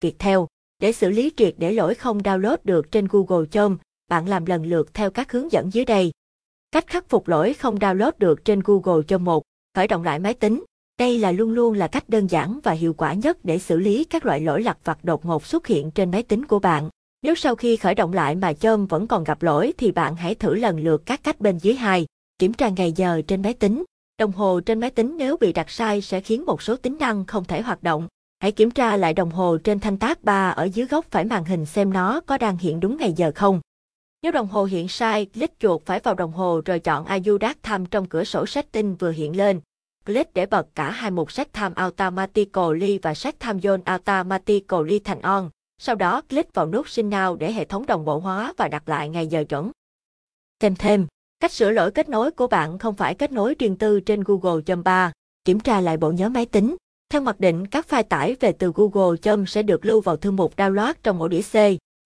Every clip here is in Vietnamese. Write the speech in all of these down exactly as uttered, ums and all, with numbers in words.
Việc theo, để xử lý triệt để lỗi không download được trên Google Chrome, bạn làm lần lượt theo các hướng dẫn dưới đây. Cách khắc phục lỗi không download được trên Google Chrome. Một. Khởi động lại máy tính. Đây là luôn luôn là cách đơn giản và hiệu quả nhất để xử lý các loại lỗi lặt vặt đột ngột xuất hiện trên máy tính của bạn. Nếu sau khi khởi động lại mà Chrome vẫn còn gặp lỗi thì bạn hãy thử lần lượt các cách bên dưới. Hai. Kiểm tra ngày giờ trên máy tính. Đồng hồ trên máy tính nếu bị đặt sai sẽ khiến một số tính năng không thể hoạt động. Hãy kiểm tra lại đồng hồ trên thanh tab ba ở dưới góc phải màn hình xem nó có đang hiện đúng ngày giờ không. Nếu đồng hồ hiện sai, click chuột phải vào đồng hồ rồi chọn View Daytime trong cửa sổ setting vừa hiện lên. Click để bật cả hai mục Set Time Automatically và Set Time Zone Automatically thành On. Sau đó click vào nút Signal để hệ thống đồng bộ hóa và đặt lại ngày giờ chuẩn. Xem thêm, cách sửa lỗi kết nối của bạn không phải kết nối riêng tư trên Google Chrome. Ba. Kiểm tra lại bộ nhớ máy tính. Theo mặc định, các file tải về từ Google Chrome sẽ được lưu vào thư mục Download trong ổ đĩa C.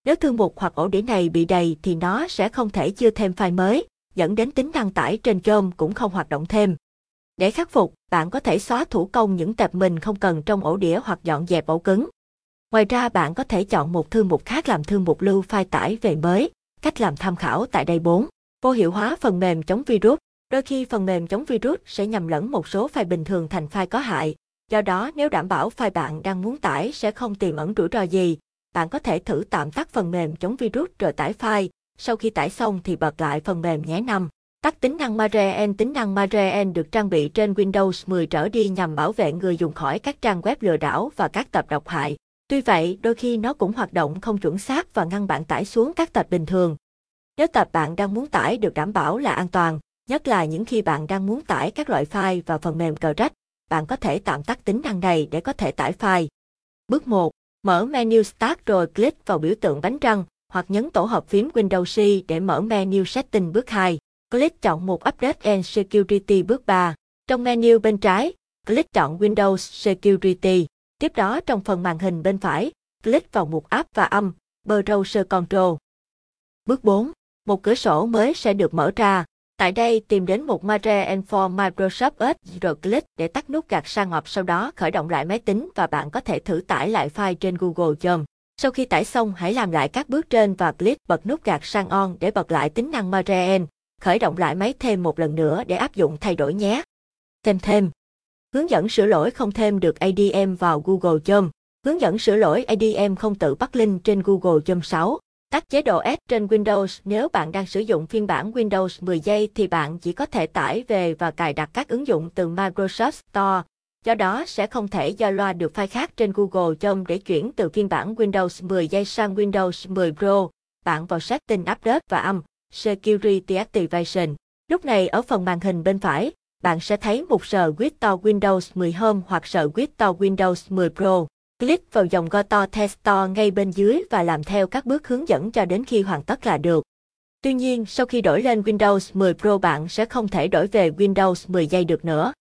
Nếu thư mục hoặc ổ đĩa này bị đầy thì nó sẽ không thể chưa thêm file mới, dẫn đến tính năng tải trên Chrome cũng không hoạt động thêm. Để khắc phục, bạn có thể xóa thủ công những tệp mình không cần trong ổ đĩa hoặc dọn dẹp ổ cứng. Ngoài ra, bạn có thể chọn một thư mục khác làm thư mục lưu file tải về mới. Cách làm tham khảo tại đây. Bốn. Vô hiệu hóa phần mềm chống virus. Đôi khi phần mềm chống virus sẽ nhầm lẫn một số file bình thường thành file có hại. Do đó, nếu đảm bảo file bạn đang muốn tải sẽ không tiềm ẩn rủi ro gì, bạn có thể thử tạm tắt phần mềm chống virus rồi tải file. Sau khi tải xong thì bật lại phần mềm nhé. Năm. Tắt tính năng em a đê rờ en. Tính năng em a đê rờ en được trang bị trên Windows mười trở đi nhằm bảo vệ người dùng khỏi các trang web lừa đảo và các tập độc hại. Tuy vậy, đôi khi nó cũng hoạt động không chuẩn xác và ngăn bạn tải xuống các tập bình thường. Nếu tập bạn đang muốn tải được đảm bảo là an toàn, nhất là những khi bạn đang muốn tải các loại file và phần mềm cờ rách, bạn có thể tạm tắt tính năng này để có thể tải file. Bước một. Mở menu Start rồi click vào biểu tượng bánh răng hoặc nhấn tổ hợp phím Windows C để mở menu Setting. Bước hai. Click chọn mục Update and Security. Bước ba. Trong menu bên trái, click chọn Windows Security. Tiếp đó trong phần màn hình bên phải, click vào mục App và âm, Browser Control. Bước bốn. Một cửa sổ mới sẽ được mở ra. Tại đây tìm đến mục em a đê rờ en for Microsoft Edge rồi click để tắt nút gạt sang ngoặc, sau đó khởi động lại máy tính và bạn có thể thử tải lại file trên Google Chrome. Sau khi tải xong hãy làm lại các bước trên và click bật nút gạt sang on để bật lại tính năng em a đê rờ en, khởi động lại máy thêm một lần nữa để áp dụng thay đổi nhé. Thêm thêm. Hướng dẫn sửa lỗi không thêm được i đê em vào Google Chrome. Hướng dẫn sửa lỗi i đê em không tự bắt link trên Google Chrome. Sáu. Tắt chế độ Edge trên Windows. Nếu bạn đang sử dụng phiên bản Windows mười giây thì bạn chỉ có thể tải về và cài đặt các ứng dụng từ Microsoft Store. Do đó sẽ không thể giao loa được file khác trên Google Chrome để chuyển từ phiên bản Windows mười giây sang Windows mười Pro. Bạn vào Setting Update và âm Security Activation. Lúc này ở phần màn hình bên phải, bạn sẽ thấy mục Search with to Windows mười Home hoặc Search with to Windows mười Pro. Click vào dòng Go to Test Store ngay bên dưới và làm theo các bước hướng dẫn cho đến khi hoàn tất là được. Tuy nhiên, sau khi đổi lên Windows mười Pro bạn sẽ không thể đổi về Windows mười giây được nữa.